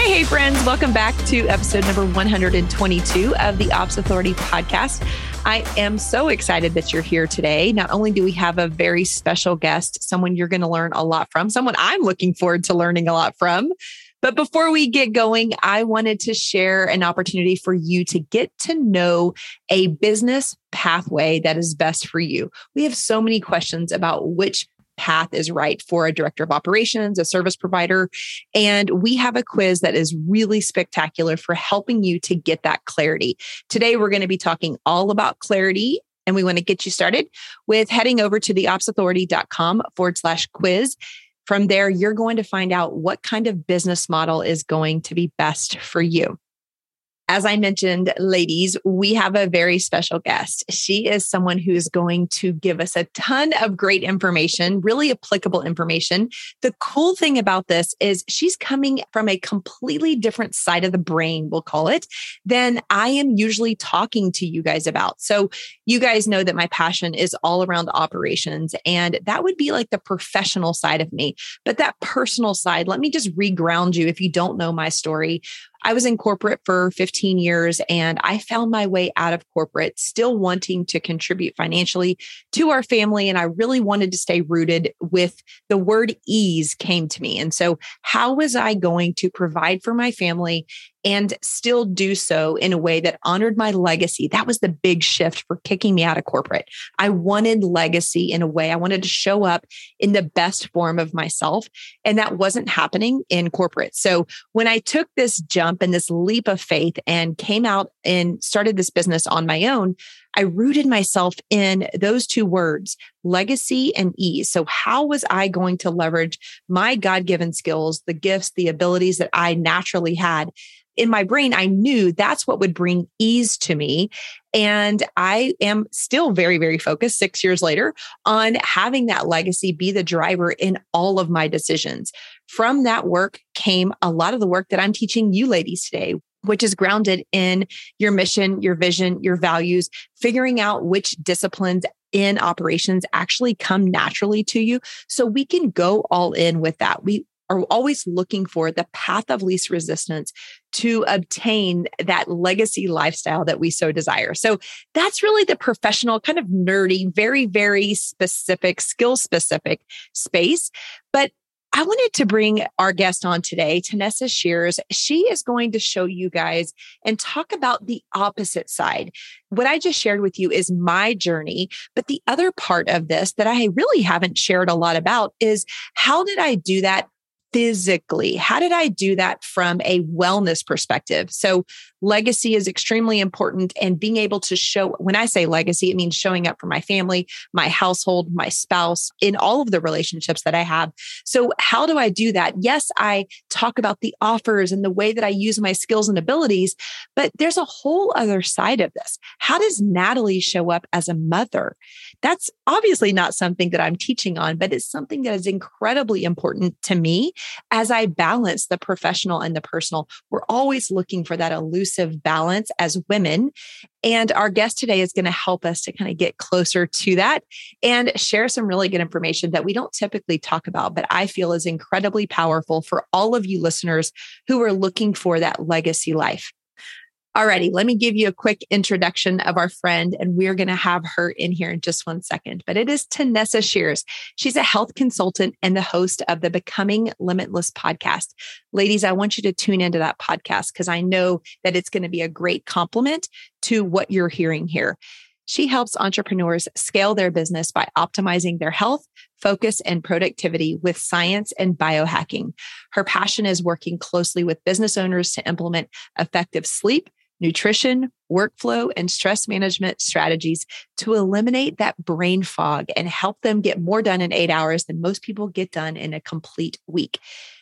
Hey, friends, welcome back to episode number 122 of the Ops Authority Podcast. I am so excited that you're here today. Not only do we have a very special guest, someone you're going to learn a lot from, someone I'm looking forward to learning a lot from, but before we get going, I wanted to share an opportunity for you to get to know a business pathway that is best for you. We have so many questions about which path is right for a director of operations, a service provider. And we have a quiz that is really spectacular for helping you to get that clarity. Today, we're going to be talking all about clarity, and we want to get you started with heading over to theopsauthority.com/quiz. From there, you're going to find out what kind of business model is going to be best for you. As I mentioned, ladies, we have a very special guest. She is someone who is going to give us a ton of great information, really applicable information. The cool thing about this is she's coming from a completely different side of the brain, we'll call it, than I am usually talking to you guys about. So you guys know that my passion is all around operations, and that would be like the professional side of me. But that personal side, let me just reground you if you don't know my story. I was in corporate for 15 years and I found my way out of corporate, still wanting to contribute financially to our family. And I really wanted to stay rooted with the word ease came to me. And so how was I going to provide for my family and still do so in a way that honored my legacy? That was the big shift for kicking me out of corporate. I wanted legacy in a way. I wanted to show up in the best form of myself. And that wasn't happening in corporate. So when I took this jump and this leap of faith and came out and started this business on my own, I rooted myself in those two words, legacy and ease. So how was I going to leverage my God-given skills, the gifts, the abilities that I naturally had? In my brain, I knew that's what would bring ease to me. And I am still very, very focused 6 years later on having that legacy be the driver in all of my decisions. From that work came a lot of the work that I'm teaching you ladies today, which is grounded in your mission, your vision, your values, figuring out which disciplines in operations actually come naturally to you. So we can go all in with that. We are always looking for the path of least resistance to obtain that legacy lifestyle that we so desire. So that's really the professional, kind of nerdy, very, very specific, skill-specific space. But I wanted to bring our guest on today, Tanessa Shears. She is going to show you guys and talk about the opposite side. What I just shared with you is my journey, but the other part of this that I really haven't shared a lot about is how did I do that physically? How did I do that from a wellness perspective? So legacy is extremely important, and being able to show, when I say legacy, it means showing up for my family, my household, my spouse, in all of the relationships that I have. So how do I do that? Yes, I talk about the offers and the way that I use my skills and abilities, but there's a whole other side of this. How does Natalie show up as a mother? That's obviously not something that I'm teaching on, but it's something that is incredibly important to me. As I balance the professional and the personal, we're always looking for that elusive balance as women. And our guest today is going to help us to kind of get closer to that and share some really good information that we don't typically talk about, but I feel is incredibly powerful for all of you listeners who are looking for that legacy life. Alrighty, let me give you a quick introduction of our friend, and we're going to have her in here in just 1 second, but it is Tanessa Shears. She's a health consultant and the host of the Becoming Limitless podcast. Ladies, I want you to tune into that podcast because I know that it's going to be a great compliment to what you're hearing here. She helps entrepreneurs scale their business by optimizing their health, focus, and productivity with science and biohacking. Her passion is working closely with business owners to implement effective sleep, nutrition, workflow, and stress management strategies to eliminate that brain fog and help them get more done in 8 hours than most people get done in a complete week.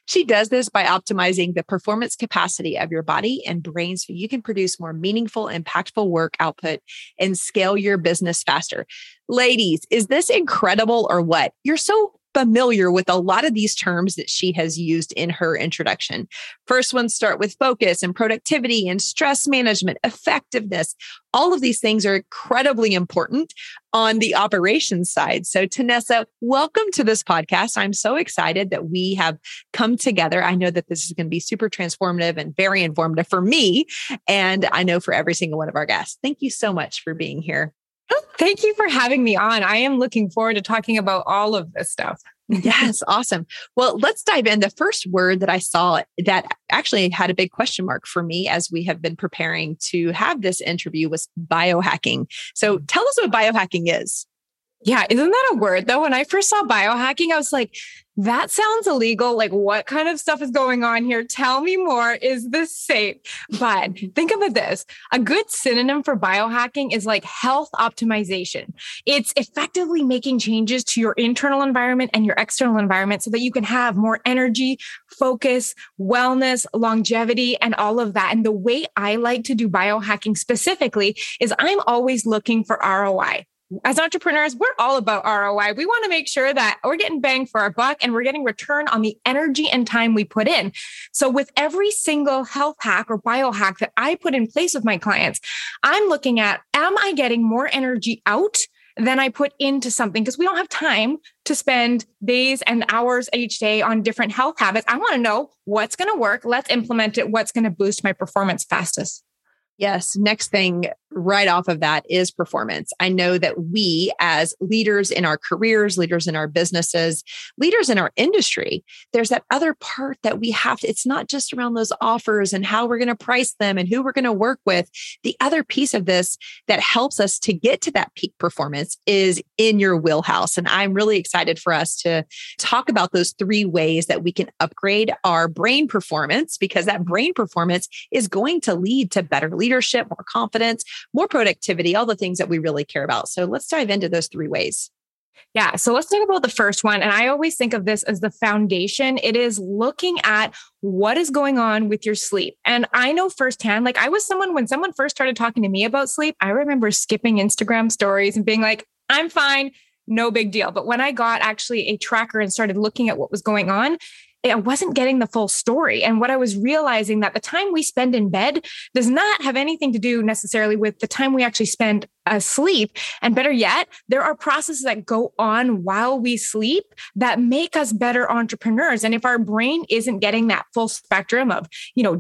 She does this by optimizing the performance capacity of your body and brain so you can produce more meaningful, impactful work output and scale your business faster. Ladies, is this incredible or what? You're so familiar with a lot of these terms that she has used in her introduction. First ones start with focus and productivity and stress management, effectiveness. All of these things are incredibly important on the operations side. So Tanessa, welcome to this podcast. I'm so excited that we have come together. I know that this is going to be super transformative and very informative for me. And I know for every single one of our guests. Thank you so much for being here. Oh, thank you for having me on. I am looking forward to talking about all of this stuff. Yes, awesome. Well, let's dive in. The first word that I saw that actually had a big question mark for me as we have been preparing to have this interview was biohacking. So tell us what biohacking is. Yeah, isn't that a word though? When I first saw biohacking, I was like, that sounds illegal. Like, what kind of stuff is going on here? Tell me more. Is this safe? But think about this. A good synonym for biohacking is like health optimization. It's effectively making changes to your internal environment and your external environment so that you can have more energy, focus, wellness, longevity, and all of that. And the way I like to do biohacking specifically is I'm always looking for ROI. As entrepreneurs, we're all about ROI. We want to make sure that we're getting bang for our buck and we're getting return on the energy and time we put in. So with every single health hack or biohack that I put in place with my clients, I'm looking at, am I getting more energy out than I put into something? Because we don't have time to spend days and hours each day on different health habits. I want to know what's going to work. Let's implement it. What's going to boost my performance fastest? Yes. Next thing right off of that is performance. I know that we as leaders in our careers, leaders in our businesses, leaders in our industry, there's that other part that we have to, it's not just around those offers and how we're going to price them and who we're going to work with. The other piece of this that helps us to get to that peak performance is in your wheelhouse. And I'm really excited for us to talk about those three ways that we can upgrade our brain performance, because that brain performance is going to lead to better leadership, more confidence, more productivity, all the things that we really care about. So let's dive into those three ways. Yeah. So let's talk about the first one. And I always think of this as the foundation. It is looking at what is going on with your sleep. And I know firsthand, like I was someone, when someone first started talking to me about sleep, I remember skipping Instagram stories and being like, I'm fine, no big deal. But when I got actually a tracker and started looking at what was going on, I wasn't getting the full story. And what I was realizing that the time we spend in bed does not have anything to do necessarily with the time we actually spend asleep. And better yet, there are processes that go on while we sleep that make us better entrepreneurs. And if our brain isn't getting that full spectrum of,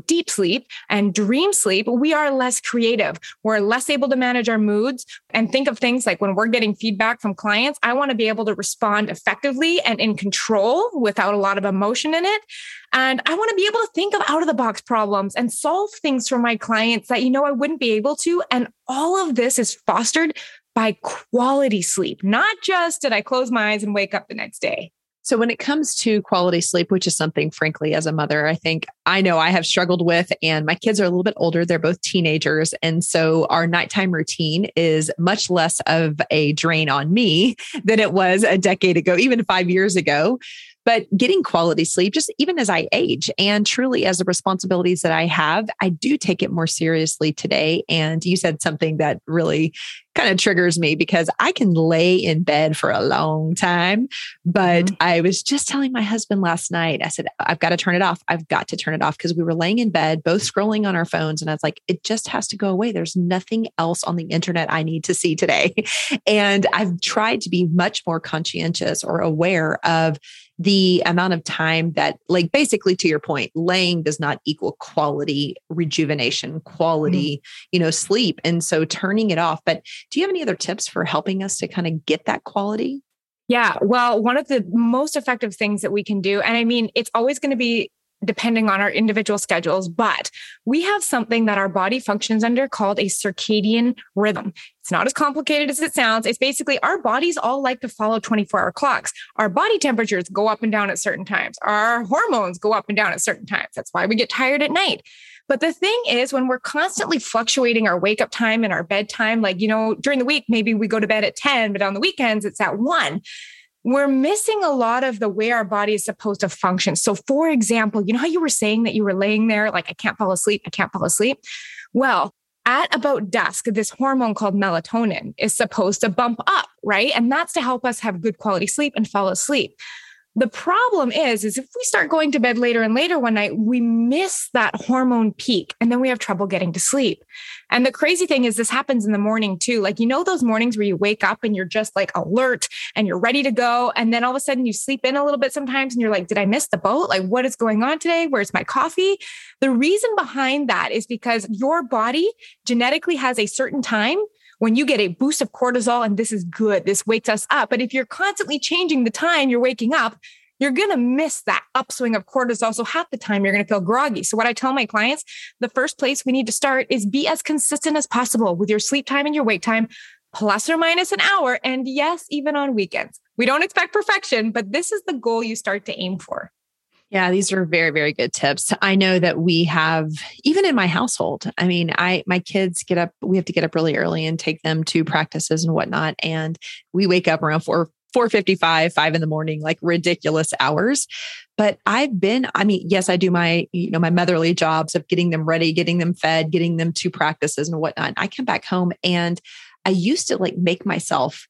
deep sleep and dream sleep, we are less creative. We're less able to manage our moods and think of things like when we're getting feedback from clients, I want to be able to respond effectively and in control without a lot of emotion in it. And I want to be able to think of out of the box problems and solve things for my clients that, I wouldn't be able to. And all of this is fostered by quality sleep, not just did I close my eyes and wake up the next day. So when it comes to quality sleep, which is something, frankly, as a mother, I think I know I have struggled with, and my kids are a little bit older. They're both teenagers. And so our nighttime routine is much less of a drain on me than it was a decade ago, even 5 years ago. But getting quality sleep, just even as I age and truly as the responsibilities that I have, I do take it more seriously today. And you said something that really kind of triggers me because I can lay in bed for a long time. But I was just telling my husband last night, I said, I've got to turn it off. I've got to turn it off because we were laying in bed, both scrolling on our phones. And I was like, it just has to go away. There's nothing else on the internet I need to see today. And I've tried to be much more conscientious or aware of the amount of time that, like, basically to your point, laying does not equal quality rejuvenation, quality, sleep. And so turning it off. But do you have any other tips for helping us to kind of get that quality? Yeah. Well, one of the most effective things that we can do, and I mean, it's always going to be depending on our individual schedules, but we have something that our body functions under called a circadian rhythm. It's not as complicated as it sounds. It's basically our bodies all like to follow 24-hour clocks. Our body temperatures go up and down at certain times. Our hormones go up and down at certain times. That's why we get tired at night. But the thing is, when we're constantly fluctuating our wake up time and our bedtime, like, you know, during the week, maybe we go to bed at 10, but on the weekends, it's at 1. We're missing a lot of the way our body is supposed to function. So for example, you know how you were saying that you were laying there, like, I can't fall asleep. Well, at about dusk, this hormone called melatonin is supposed to bump up, right? And that's to help us have good quality sleep and fall asleep. The problem is if we start going to bed later and later one night, we miss that hormone peak and then we have trouble getting to sleep. And the crazy thing is this happens in the morning too. Like, you know, those mornings where you wake up and you're just like alert and you're ready to go. And then all of a sudden you sleep in a little bit sometimes and you're like, did I miss the boat? Like, what is going on today? Where's my coffee? The reason behind that is because your body genetically has a certain time when you get a boost of cortisol, and this is good, this wakes us up. But if you're constantly changing the time you're waking up, you're going to miss that upswing of cortisol. So half the time you're going to feel groggy. So what I tell my clients, the first place we need to start is be as consistent as possible with your sleep time and your wake time, plus or minus an hour. And yes, even on weekends. We don't expect perfection, but this is the goal you start to aim for. Yeah, these are very, very good tips. I know that we have, even in my household, I mean, my kids get up, we have to get up really early and take them to practices and whatnot. And we wake up around 4:55, 5 in the morning, like ridiculous hours. But yes, I do my, my motherly jobs of getting them ready, getting them fed, getting them to practices and whatnot. I come back home and I used to like make myself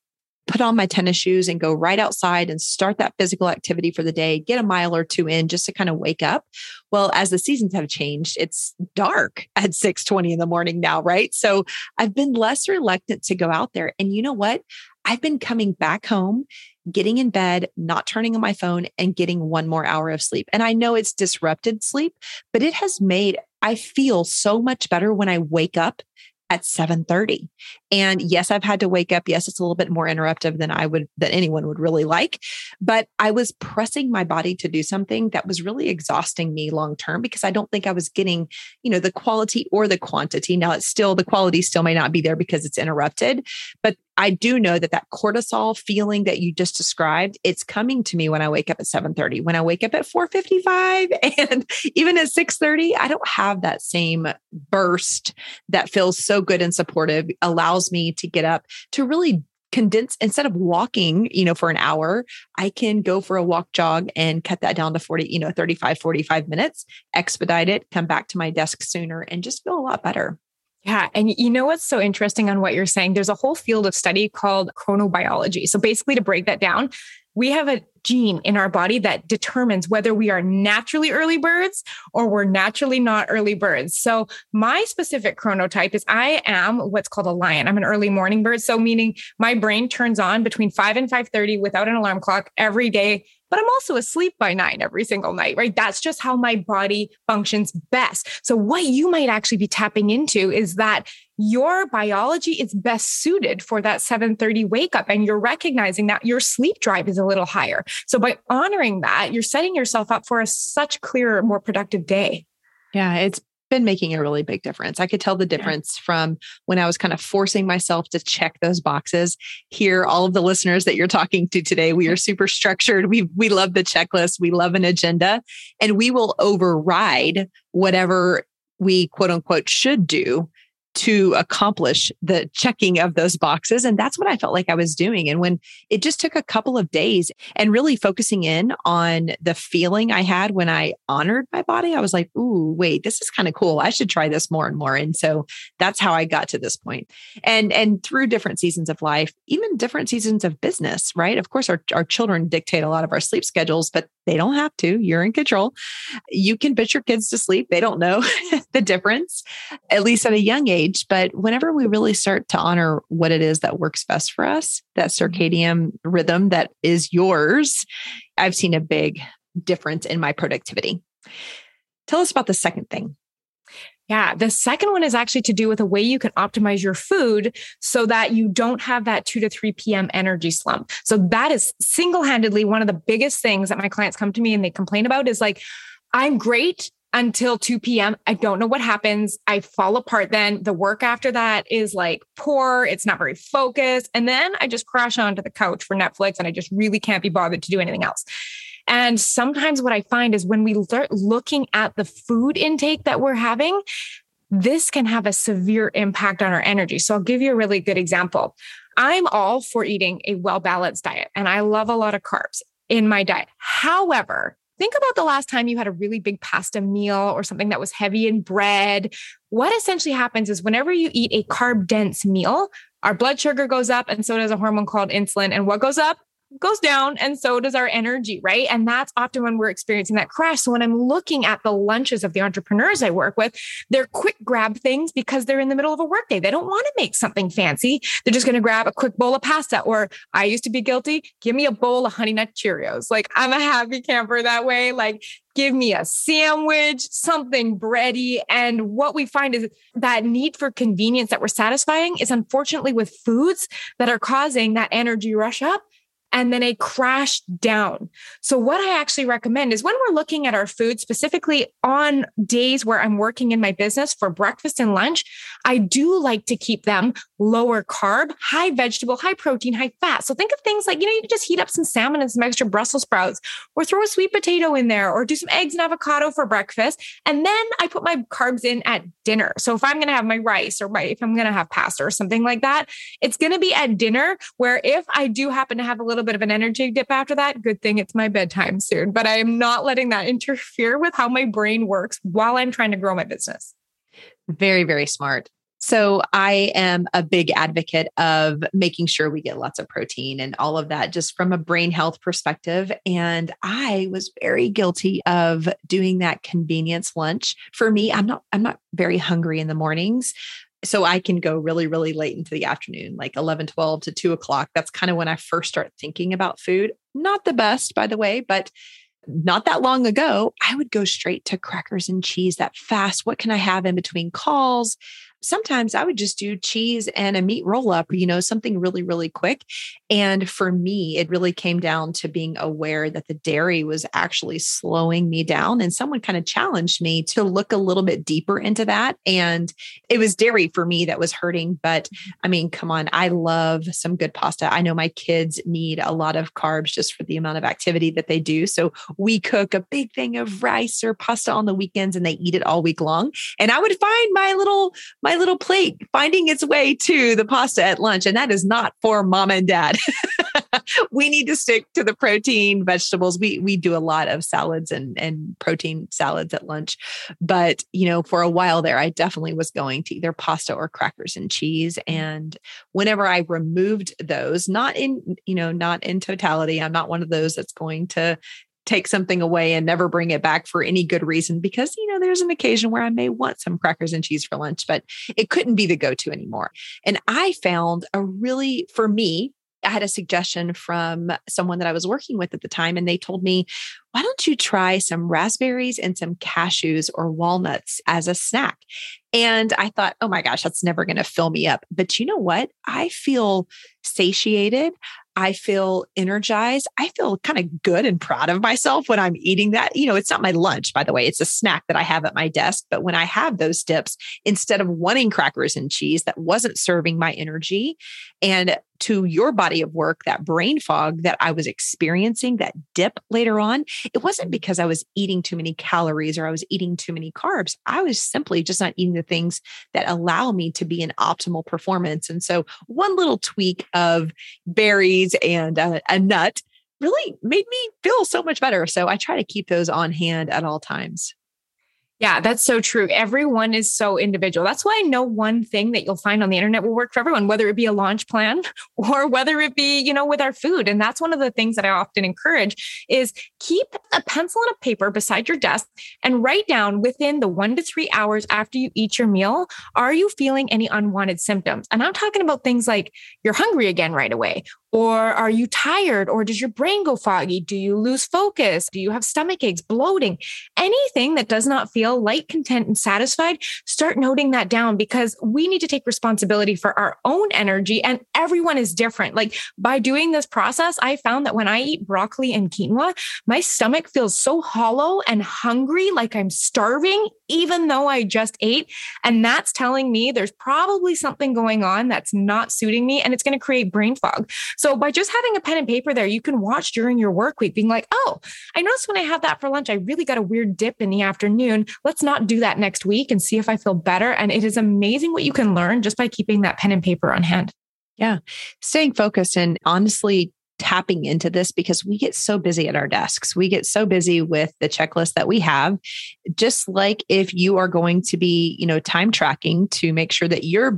put on my tennis shoes and go right outside and start that physical activity for the day, get a mile or two in just to kind of wake up. Well, as the seasons have changed, it's dark at 6:20 in the morning now, right? So I've been less reluctant to go out there. And you know what? I've been coming back home, getting in bed, not turning on my phone, and getting one more hour of sleep. And I know it's disrupted sleep, but it has made, I feel so much better when I wake up at 7:30. And yes, I've had to wake up. Yes, it's a little bit more interruptive than anyone would really like, but I was pressing my body to do something that was really exhausting me long-term because I don't think I was getting, the quality or the quantity. Now it's still, the quality still may not be there because it's interrupted, but I do know that cortisol feeling that you just described, it's coming to me when I wake up at 7:30, when I wake up at 4:55, and even at 6:30, I don't have that same burst that feels so good and supportive, allows me to get up to really condense. Instead of walking, for an hour, I can go for a walk jog and cut that down to 45 minutes, expedite it, come back to my desk sooner, and just feel a lot better. Yeah. And you know, what's so interesting on what you're saying, there's a whole field of study called chronobiology. So basically, to break that down, we have a gene in our body that determines whether we are naturally early birds or we're naturally not early birds. So my specific chronotype is I am what's called a lion. I'm an early morning bird. So meaning my brain turns on between 5 and 5:30 without an alarm clock every day. But I'm also asleep by 9 every single night, right? That's just how my body functions best. So what you might actually be tapping into is that your biology is best suited for that 7:30 wake up. And you're recognizing that your sleep drive is a little higher. So by honoring that, you're setting yourself up for a such clearer, more productive day. Yeah, it's been making a really big difference. I could tell the difference from when I was kind of forcing myself to check those boxes. Here, all of the listeners that you're talking to today, we are super structured. We love the checklist. We love an agenda, and we will override whatever we quote unquote should do to accomplish the checking of those boxes. And that's what I felt like I was doing. And when it just took a couple of days and really focusing in on the feeling I had when I honored my body, I was like, ooh, wait, this is kind of cool. I should try this more and more. And so that's how I got to this point. And through different seasons of life, even different seasons of business, right? Of course, our children dictate a lot of our sleep schedules, but they don't have to. You're in control. You can put your kids to sleep. They don't know the difference, at least at a young age. But whenever we really start to honor what it is that works best for us, that circadian rhythm that is yours, I've seen a big difference in my productivity. Tell us about the second thing. Yeah. The second one is actually to do with a way you can optimize your food so that you don't have that 2 to 3 p.m. energy slump. So that is single-handedly one of the biggest things that my clients come to me and they complain about is like, I'm great until 2 p.m. I don't know what happens. I fall apart. Then the work after that is like poor. It's not very focused. And then I just crash onto the couch for Netflix and I just really can't be bothered to do anything else. And sometimes what I find is when we start looking at the food intake that we're having, this can have a severe impact on our energy. So I'll give you a really good example. I'm all for eating a well-balanced diet, and I love a lot of carbs in my diet. However, think about the last time you had a really big pasta meal or something that was heavy in bread. What essentially happens is whenever you eat a carb-dense meal, our blood sugar goes up, and so does a hormone called insulin. And what goes up goes down, and so does our energy, right? And that's often when we're experiencing that crash. So when I'm looking at the lunches of the entrepreneurs I work with, they're quick grab things because they're in the middle of a workday. They don't want to make something fancy. They're just going to grab a quick bowl of pasta, or I used to be guilty. Give me a bowl of Honey Nut Cheerios. Like, I'm a happy camper that way. Like, give me a sandwich, something bready. And what we find is that need for convenience that we're satisfying is unfortunately with foods that are causing that energy rush up and then a crash down. So what I actually recommend is when we're looking at our food, specifically on days where I'm working in my business for breakfast and lunch, I do like to keep them lower carb, high vegetable, high protein, high fat. So think of things like, you can just heat up some salmon and some extra Brussels sprouts, or throw a sweet potato in there, or do some eggs and avocado for breakfast. And then I put my carbs in at dinner. So if I'm going to have my rice, or if I'm going to have pasta or something like that, it's going to be at dinner, where if I do happen to have a little bit of an energy dip after that, good thing it's my bedtime soon, but I am not letting that interfere with how my brain works while I'm trying to grow my business. Very, very smart. So I am a big advocate of making sure we get lots of protein and all of that, just from a brain health perspective. And I was very guilty of doing that convenience lunch. For me, I'm not very hungry in the mornings. So I can go really, really late into the afternoon, like 11, 12 to 2 o'clock. That's kind of when I first start thinking about food. Not the best, by the way, but not that long ago, I would go straight to crackers and cheese, that fast. What can I have in between calls? Sometimes I would just do cheese and a meat roll up, something really, really quick. And for me, it really came down to being aware that the dairy was actually slowing me down. And someone kind of challenged me to look a little bit deeper into that. And it was dairy for me that was hurting. But I mean, come on, I love some good pasta. I know my kids need a lot of carbs just for the amount of activity that they do. So we cook a big thing of rice or pasta on the weekends, and they eat it all week long. And I would find my little plate finding its way to the pasta at lunch. And that is not for mom and dad. We need to stick to the protein, vegetables. We do a lot of salads and protein salads at lunch. But, for a while there, I definitely was going to either pasta or crackers and cheese. And whenever I removed those, not in totality, I'm not one of those that's going to take something away and never bring it back for any good reason, because, there's an occasion where I may want some crackers and cheese for lunch, but it couldn't be the go-to anymore. And I found I had a suggestion from someone that I was working with at the time, and they told me, why don't you try some raspberries and some cashews or walnuts as a snack? And I thought, oh my gosh, that's never going to fill me up. But you know what? I feel satiated. I feel energized. I feel kind of good and proud of myself when I'm eating that. It's not my lunch, by the way. It's a snack that I have at my desk. But when I have those dips, instead of wanting crackers and cheese that wasn't serving my energy, and to your body of work, that brain fog that I was experiencing, that dip later on, it wasn't because I was eating too many calories or I was eating too many carbs. I was simply just not eating the things that allow me to be in optimal performance. And so one little tweak of berries and a nut really made me feel so much better. So I try to keep those on hand at all times. Yeah, that's so true. Everyone is so individual. That's why no one thing that you'll find on the internet will work for everyone, whether it be a launch plan or whether it be, with our food. And that's one of the things that I often encourage is keep a pencil and a paper beside your desk and write down within the 1 to 3 hours after you eat your meal, are you feeling any unwanted symptoms? And I'm talking about things like you're hungry again right away, or are you tired, or does your brain go foggy? Do you lose focus? Do you have stomach aches, bloating, anything that does not feel well, light, content, and satisfied, start noting that down, because we need to take responsibility for our own energy, and everyone is different. Like, by doing this process, I found that when I eat broccoli and quinoa, my stomach feels so hollow and hungry, like I'm starving, even though I just ate. And that's telling me there's probably something going on that's not suiting me, and it's going to create brain fog. So by just having a pen and paper there, you can watch during your work week, being like, oh, I noticed when I had that for lunch, I really got a weird dip in the afternoon. Let's not do that next week and see if I feel better. And it is amazing what you can learn just by keeping that pen and paper on hand. Yeah. Staying focused and honestly tapping into this, because we get so busy at our desks. We get so busy with the checklist that we have. Just like if you are going to be, time tracking to make sure that you're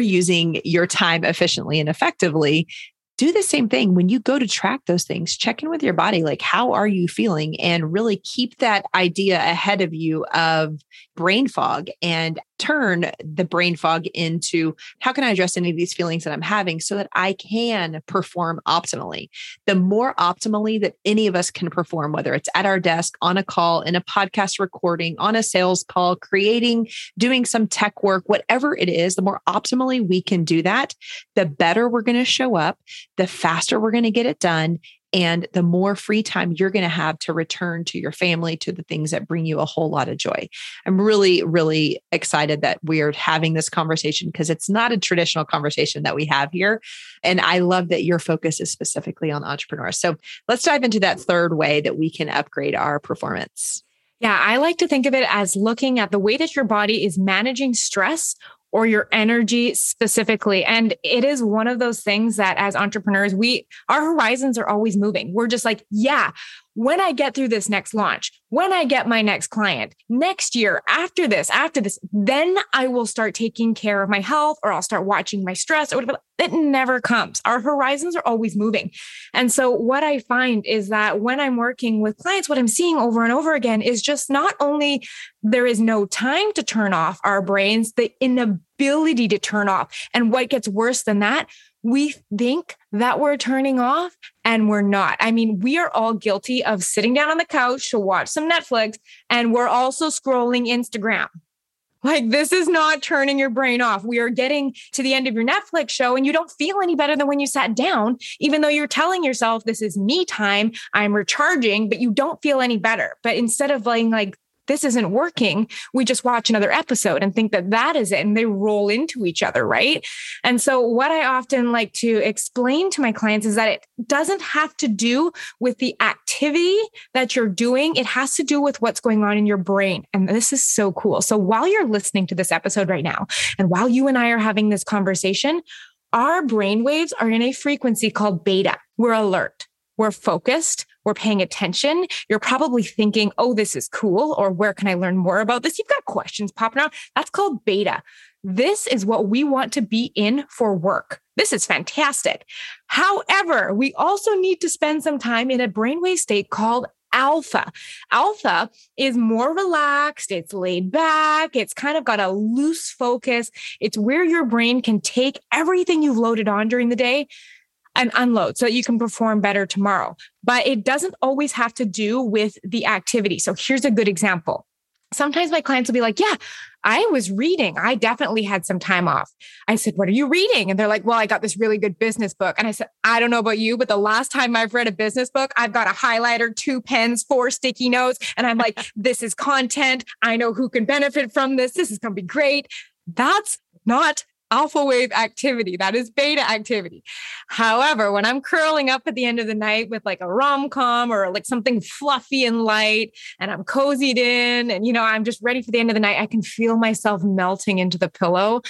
using your time efficiently and effectively, do the same thing. When you go to track those things, check in with your body. Like, how are you feeling? And really keep that idea ahead of you of brain fog, and turn the brain fog into, how can I address any of these feelings that I'm having so that I can perform optimally? The more optimally that any of us can perform, whether it's at our desk, on a call, in a podcast recording, on a sales call, doing some tech work, whatever it is, the more optimally we can do that, the better we're going to show up, the faster we're going to get it done, and the more free time you're going to have to return to your family, to the things that bring you a whole lot of joy. I'm really, really excited that we're having this conversation, because it's not a traditional conversation that we have here. And I love that your focus is specifically on entrepreneurs. So let's dive into that third way that we can upgrade our performance. Yeah, I like to think of it as looking at the way that your body is managing stress or your energy specifically. And it is one of those things that as entrepreneurs, our horizons are always moving. We're just like, yeah, when I get through this next launch, when I get my next client, next year, after this, then I will start taking care of my health, or I'll start watching my stress, or whatever. It never comes. Our horizons are always moving. And so what I find is that when I'm working with clients, what I'm seeing over and over again is just not only there is no time to turn off our brains, the inability to turn off. And what gets worse than that, we think that we're turning off and we're not. I mean, we are all guilty of sitting down on the couch to watch some Netflix, and we're also scrolling Instagram. Like, this is not turning your brain off. We are getting to the end of your Netflix show and you don't feel any better than when you sat down, even though you're telling yourself this is me time, I'm recharging, but you don't feel any better. But instead of being like, this isn't working, we just watch another episode and think that is it. And they roll into each other, right? And so what I often like to explain to my clients is that it doesn't have to do with the activity that you're doing. It has to do with what's going on in your brain. And this is so cool. So while you're listening to this episode right now, and while you and I are having this conversation, our brainwaves are in a frequency called beta. We're alert. We're focused. We're paying attention. You're probably thinking, oh, this is cool, or where can I learn more about this? You've got questions popping out. That's called beta. This is what we want to be in for work. This is fantastic. However, we also need to spend some time in a brainwave state called alpha. Alpha is more relaxed. It's laid back. It's kind of got a loose focus. It's where your brain can take everything you've loaded on during the day and unload so that you can perform better tomorrow. But it doesn't always have to do with the activity. So here's a good example. Sometimes my clients will be like, yeah, I was reading. I definitely had some time off. I said, what are you reading? And they're like, well, I got this really good business book. And I said, I don't know about you, but the last time I've read a business book, I've got a highlighter, 2 pens, 4 sticky notes. And I'm like, this is content. I know who can benefit from this. This is going to be great. That's not alpha wave activity. That is beta activity. However, when I'm curling up at the end of the night with like a rom-com or like something fluffy and light, and I'm cozied in and, I'm just ready for the end of the night, I can feel myself melting into the pillow.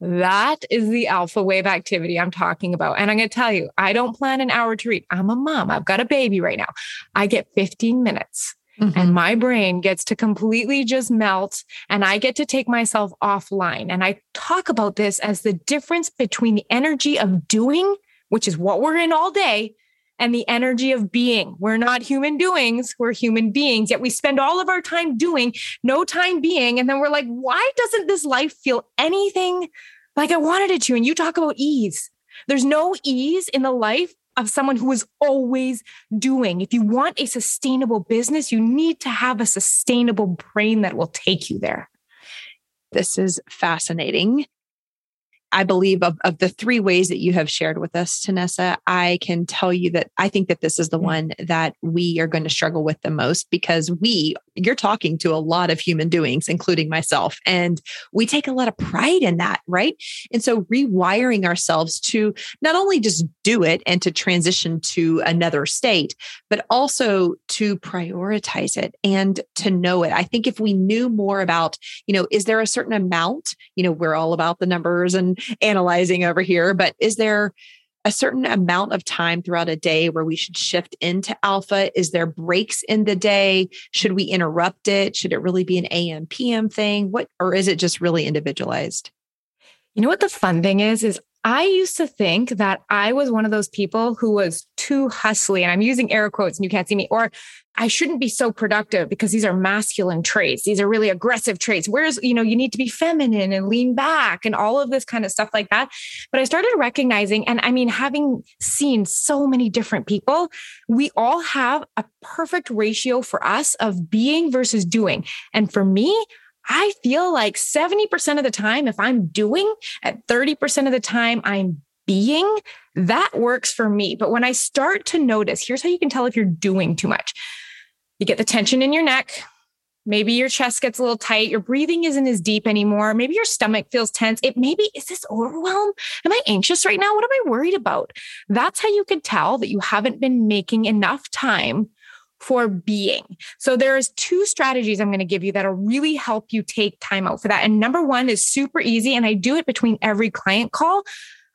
That is the alpha wave activity I'm talking about. And I'm going to tell you, I don't plan an hour to read. I'm a mom. I've got a baby right now. I get 15 minutes. Mm-hmm. And my brain gets to completely just melt, and I get to take myself offline. And I talk about this as the difference between the energy of doing, which is what we're in all day, and the energy of being. We're not human doings, we're human beings, yet we spend all of our time doing, no time being. And then we're like, why doesn't this life feel anything like I wanted it to? And you talk about ease. There's no ease in the life of someone who is always doing. If you want a sustainable business, you need to have a sustainable brain that will take you there. This is fascinating. I believe of the three ways that you have shared with us, Tanessa, I can tell you that I think that this is the one that we are going to struggle with the most, because you're talking to a lot of human doings, including myself, and we take a lot of pride in that, right? And so rewiring ourselves to not only just do it and to transition to another state, but also to prioritize it and to know it. I think if we knew more about, is there a certain amount, we're all about the numbers and analyzing over here, but is there a certain amount of time throughout a day where we should shift into alpha? Is there breaks in the day? Should we interrupt it? Should it really be an AM, PM thing? Or is it just really individualized? You know what the fun thing is I used to think that I was one of those people who was too hustly, and I'm using air quotes and you can't see me, or I shouldn't be so productive because these are masculine traits. These are really aggressive traits. Whereas, you need to be feminine and lean back and all of this kind of stuff like that. But I started recognizing, and having seen so many different people, we all have a perfect ratio for us of being versus doing. And for me, I feel like 70% of the time, if I'm doing, at 30% of the time, I'm being. That works for me. But when I start to notice, here's how you can tell if you're doing too much. You get the tension in your neck. Maybe your chest gets a little tight. Your breathing isn't as deep anymore. Maybe your stomach feels tense. Is this overwhelm? Am I anxious right now? What am I worried about? That's how you can tell that you haven't been making enough time for being. So there's two strategies I'm going to give you that'll really help you take time out for that. And number one is super easy. And I do it between every client call.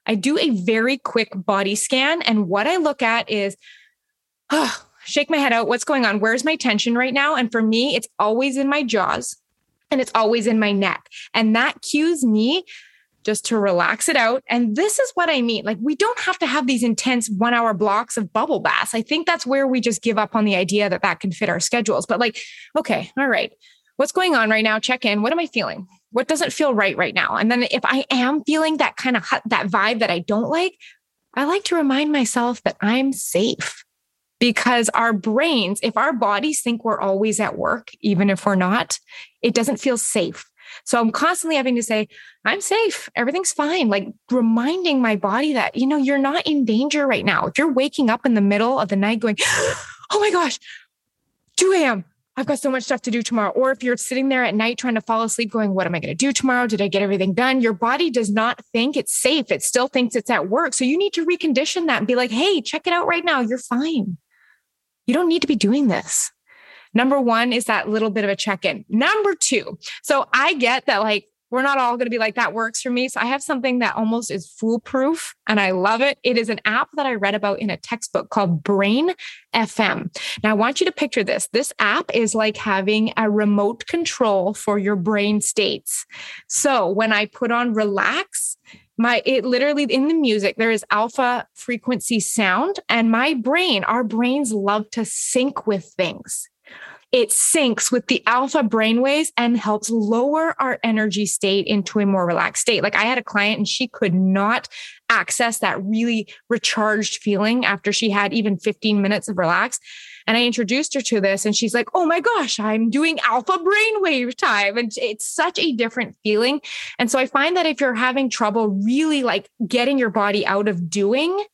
I do a very quick body scan. And what I look at is, shake my head out. What's going on? Where's my tension right now? And for me, it's always in my jaws and it's always in my neck. And that cues me just to relax it out. And this is what I mean. Like, we don't have to have these intense 1-hour blocks of bubble baths. I think that's where we just give up on the idea that can fit our schedules. But okay, all right, what's going on right now? Check in. What am I feeling? What doesn't feel right now? And then if I am feeling that kind of that vibe that I don't like, I like to remind myself that I'm safe. Because our brains, if our bodies think we're always at work, even if we're not, it doesn't feel safe. So I'm constantly having to say, I'm safe. Everything's fine. Reminding my body that, you're not in danger right now. If you're waking up in the middle of the night going, oh my gosh, 2 a.m. I've got so much stuff to do tomorrow. Or if you're sitting there at night trying to fall asleep going, what am I going to do tomorrow? Did I get everything done? Your body does not think it's safe. It still thinks it's at work. So you need to recondition that and be like, hey, check it out right now. You're fine. You don't need to be doing this. Number one is that little bit of a check-in. Number two. So I get that we're not all going to be like, that works for me. So I have something that almost is foolproof and I love it. It is an app that I read about in a textbook called Brain FM. Now I want you to picture this. This app is like having a remote control for your brain states. So when I put on relax, it literally in the music, there is alpha frequency sound, and our brains love to sync with things. It syncs with the alpha brainwaves and helps lower our energy state into a more relaxed state. I had a client and she could not access that really recharged feeling after she had even 15 minutes of relax. And I introduced her to this and she's like, oh my gosh, I'm doing alpha brainwave time. And it's such a different feeling. And so I find that if you're having trouble really getting your body out of doing,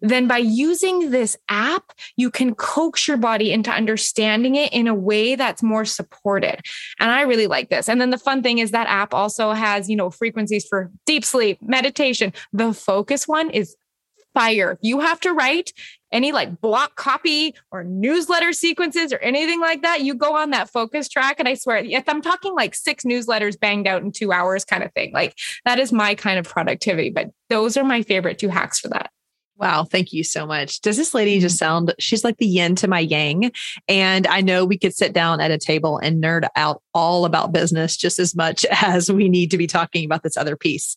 then by using this app, you can coax your body into understanding it in a way that's more supported. And I really like this. And then the fun thing is that app also has, frequencies for deep sleep, meditation. The focus one is fire. You have to write any block copy or newsletter sequences or anything like that. You go on that focus track. And I swear, I'm talking 6 newsletters banged out in 2 hours kind of thing. That is my kind of productivity, but those are my favorite 2 hacks for that. Wow. Thank you so much. Does this lady just sound, she's like the yin to my yang. And I know we could sit down at a table and nerd out all about business just as much as we need to be talking about this other piece.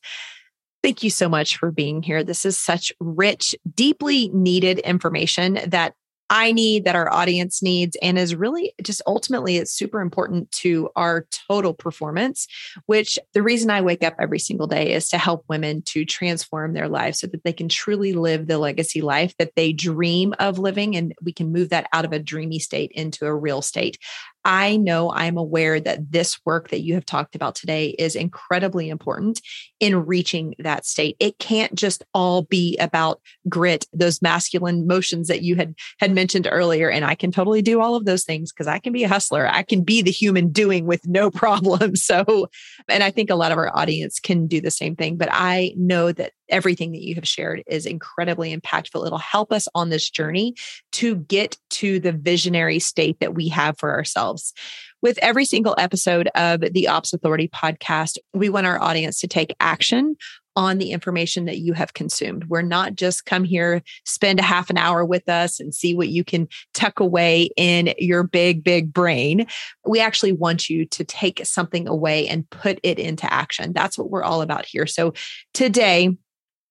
Thank you so much for being here. This is such rich, deeply needed information that I need, that our audience needs, and is really just ultimately it's super important to our total performance, which the reason I wake up every single day is to help women to transform their lives so that they can truly live the legacy life that they dream of living. And we can move that out of a dreamy state into a real state. I know I'm aware that this work that you have talked about today is incredibly important in reaching that state. It can't just all be about grit, those masculine motions that you had mentioned earlier. And I can totally do all of those things because I can be a hustler. I can be the human doing with no problem. So, and I think a lot of our audience can do the same thing, but I know that everything that you have shared is incredibly impactful. It'll help us on this journey to get to the visionary state that we have for ourselves. With every single episode of the Ops Authority podcast, we want our audience to take action on the information that you have consumed. We're not just come here, spend a half an hour with us and see what you can tuck away in your big, big brain. We actually want you to take something away and put it into action. That's what we're all about here. So today,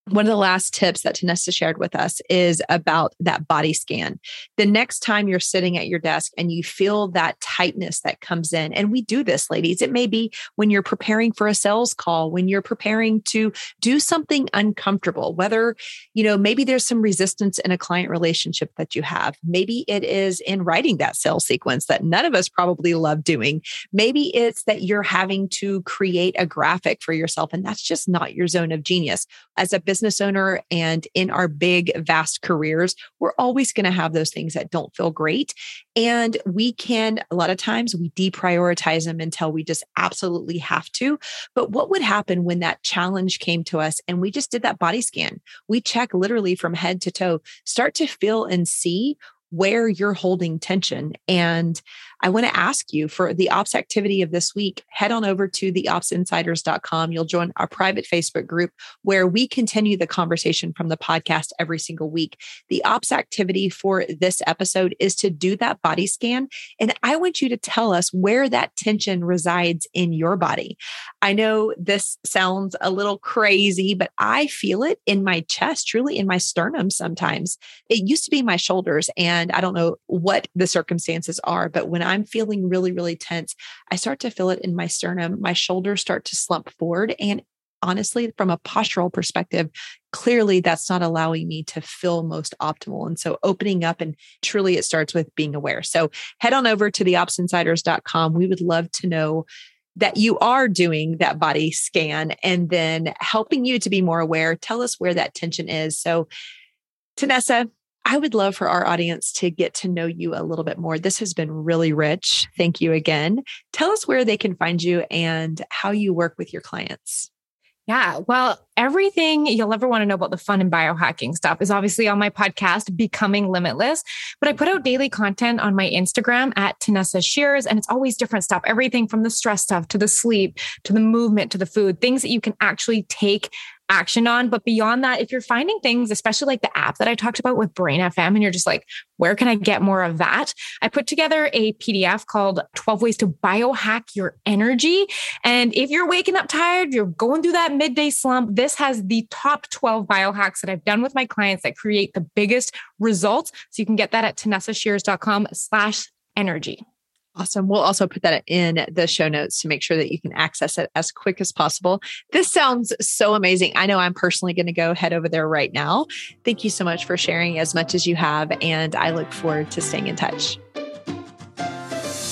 one of the last tips that Tanessa shared with us is about that body scan. The next time you're sitting at your desk and you feel that tightness that comes in, and we do this, ladies, it may be when you're preparing for a sales call, when you're preparing to do something uncomfortable, whether, you know, maybe there's some resistance in a client relationship that you have. Maybe it is in writing that sales sequence that none of us probably love doing. Maybe it's that you're having to create a graphic for yourself, and that's just not your zone of genius. As a business owner and in our big, vast careers, we're always going to have those things that don't feel great. And we can, a lot of times we deprioritize them until we just absolutely have to. But what would happen when that challenge came to us and we just did that body scan? We check literally from head to toe, start to feel and see where you're holding tension. And I want to ask you for the ops activity of this week, head on over to theopsinsiders.com. You'll join our private Facebook group where we continue the conversation from the podcast every single week. The ops activity for this episode is to do that body scan. And I want you to tell us where that tension resides in your body. I know this sounds a little crazy, but I feel it in my chest, truly in my sternum sometimes. It used to be my shoulders, and I don't know what the circumstances are, but when I'm feeling really, really tense, I start to feel it in my sternum. My shoulders start to slump forward. And honestly, from a postural perspective, clearly that's not allowing me to feel most optimal. And so opening up, and truly it starts with being aware. So head on over to theopsinsiders.com. We would love to know that you are doing that body scan and then helping you to be more aware. Tell us where that tension is. So Tanessa, I would love for our audience to get to know you a little bit more. This has been really rich. Thank you again. Tell us where they can find you and how you work with your clients. Yeah, well, everything you'll ever want to know about the fun and biohacking stuff is obviously on my podcast, Becoming Limitless. But I put out daily content on my Instagram at Tanessa Shears, and it's always different stuff. Everything from the stress stuff to the sleep, to the movement, to the food, things that you can actually take action on. But beyond that, if you're finding things, especially like the app that I talked about with Brain FM, and you're just like, where can I get more of that? I put together a PDF called 12 Ways to Biohack Your Energy. And if you're waking up tired, you're going through that midday slump, this has the top 12 biohacks that I've done with my clients that create the biggest results. So you can get that at TanessaShears.com/energy. Awesome. We'll also put that in the show notes to make sure that you can access it as quick as possible. This sounds so amazing. I know I'm personally going to go head over there right now. Thank you so much for sharing as much as you have, and I look forward to staying in touch.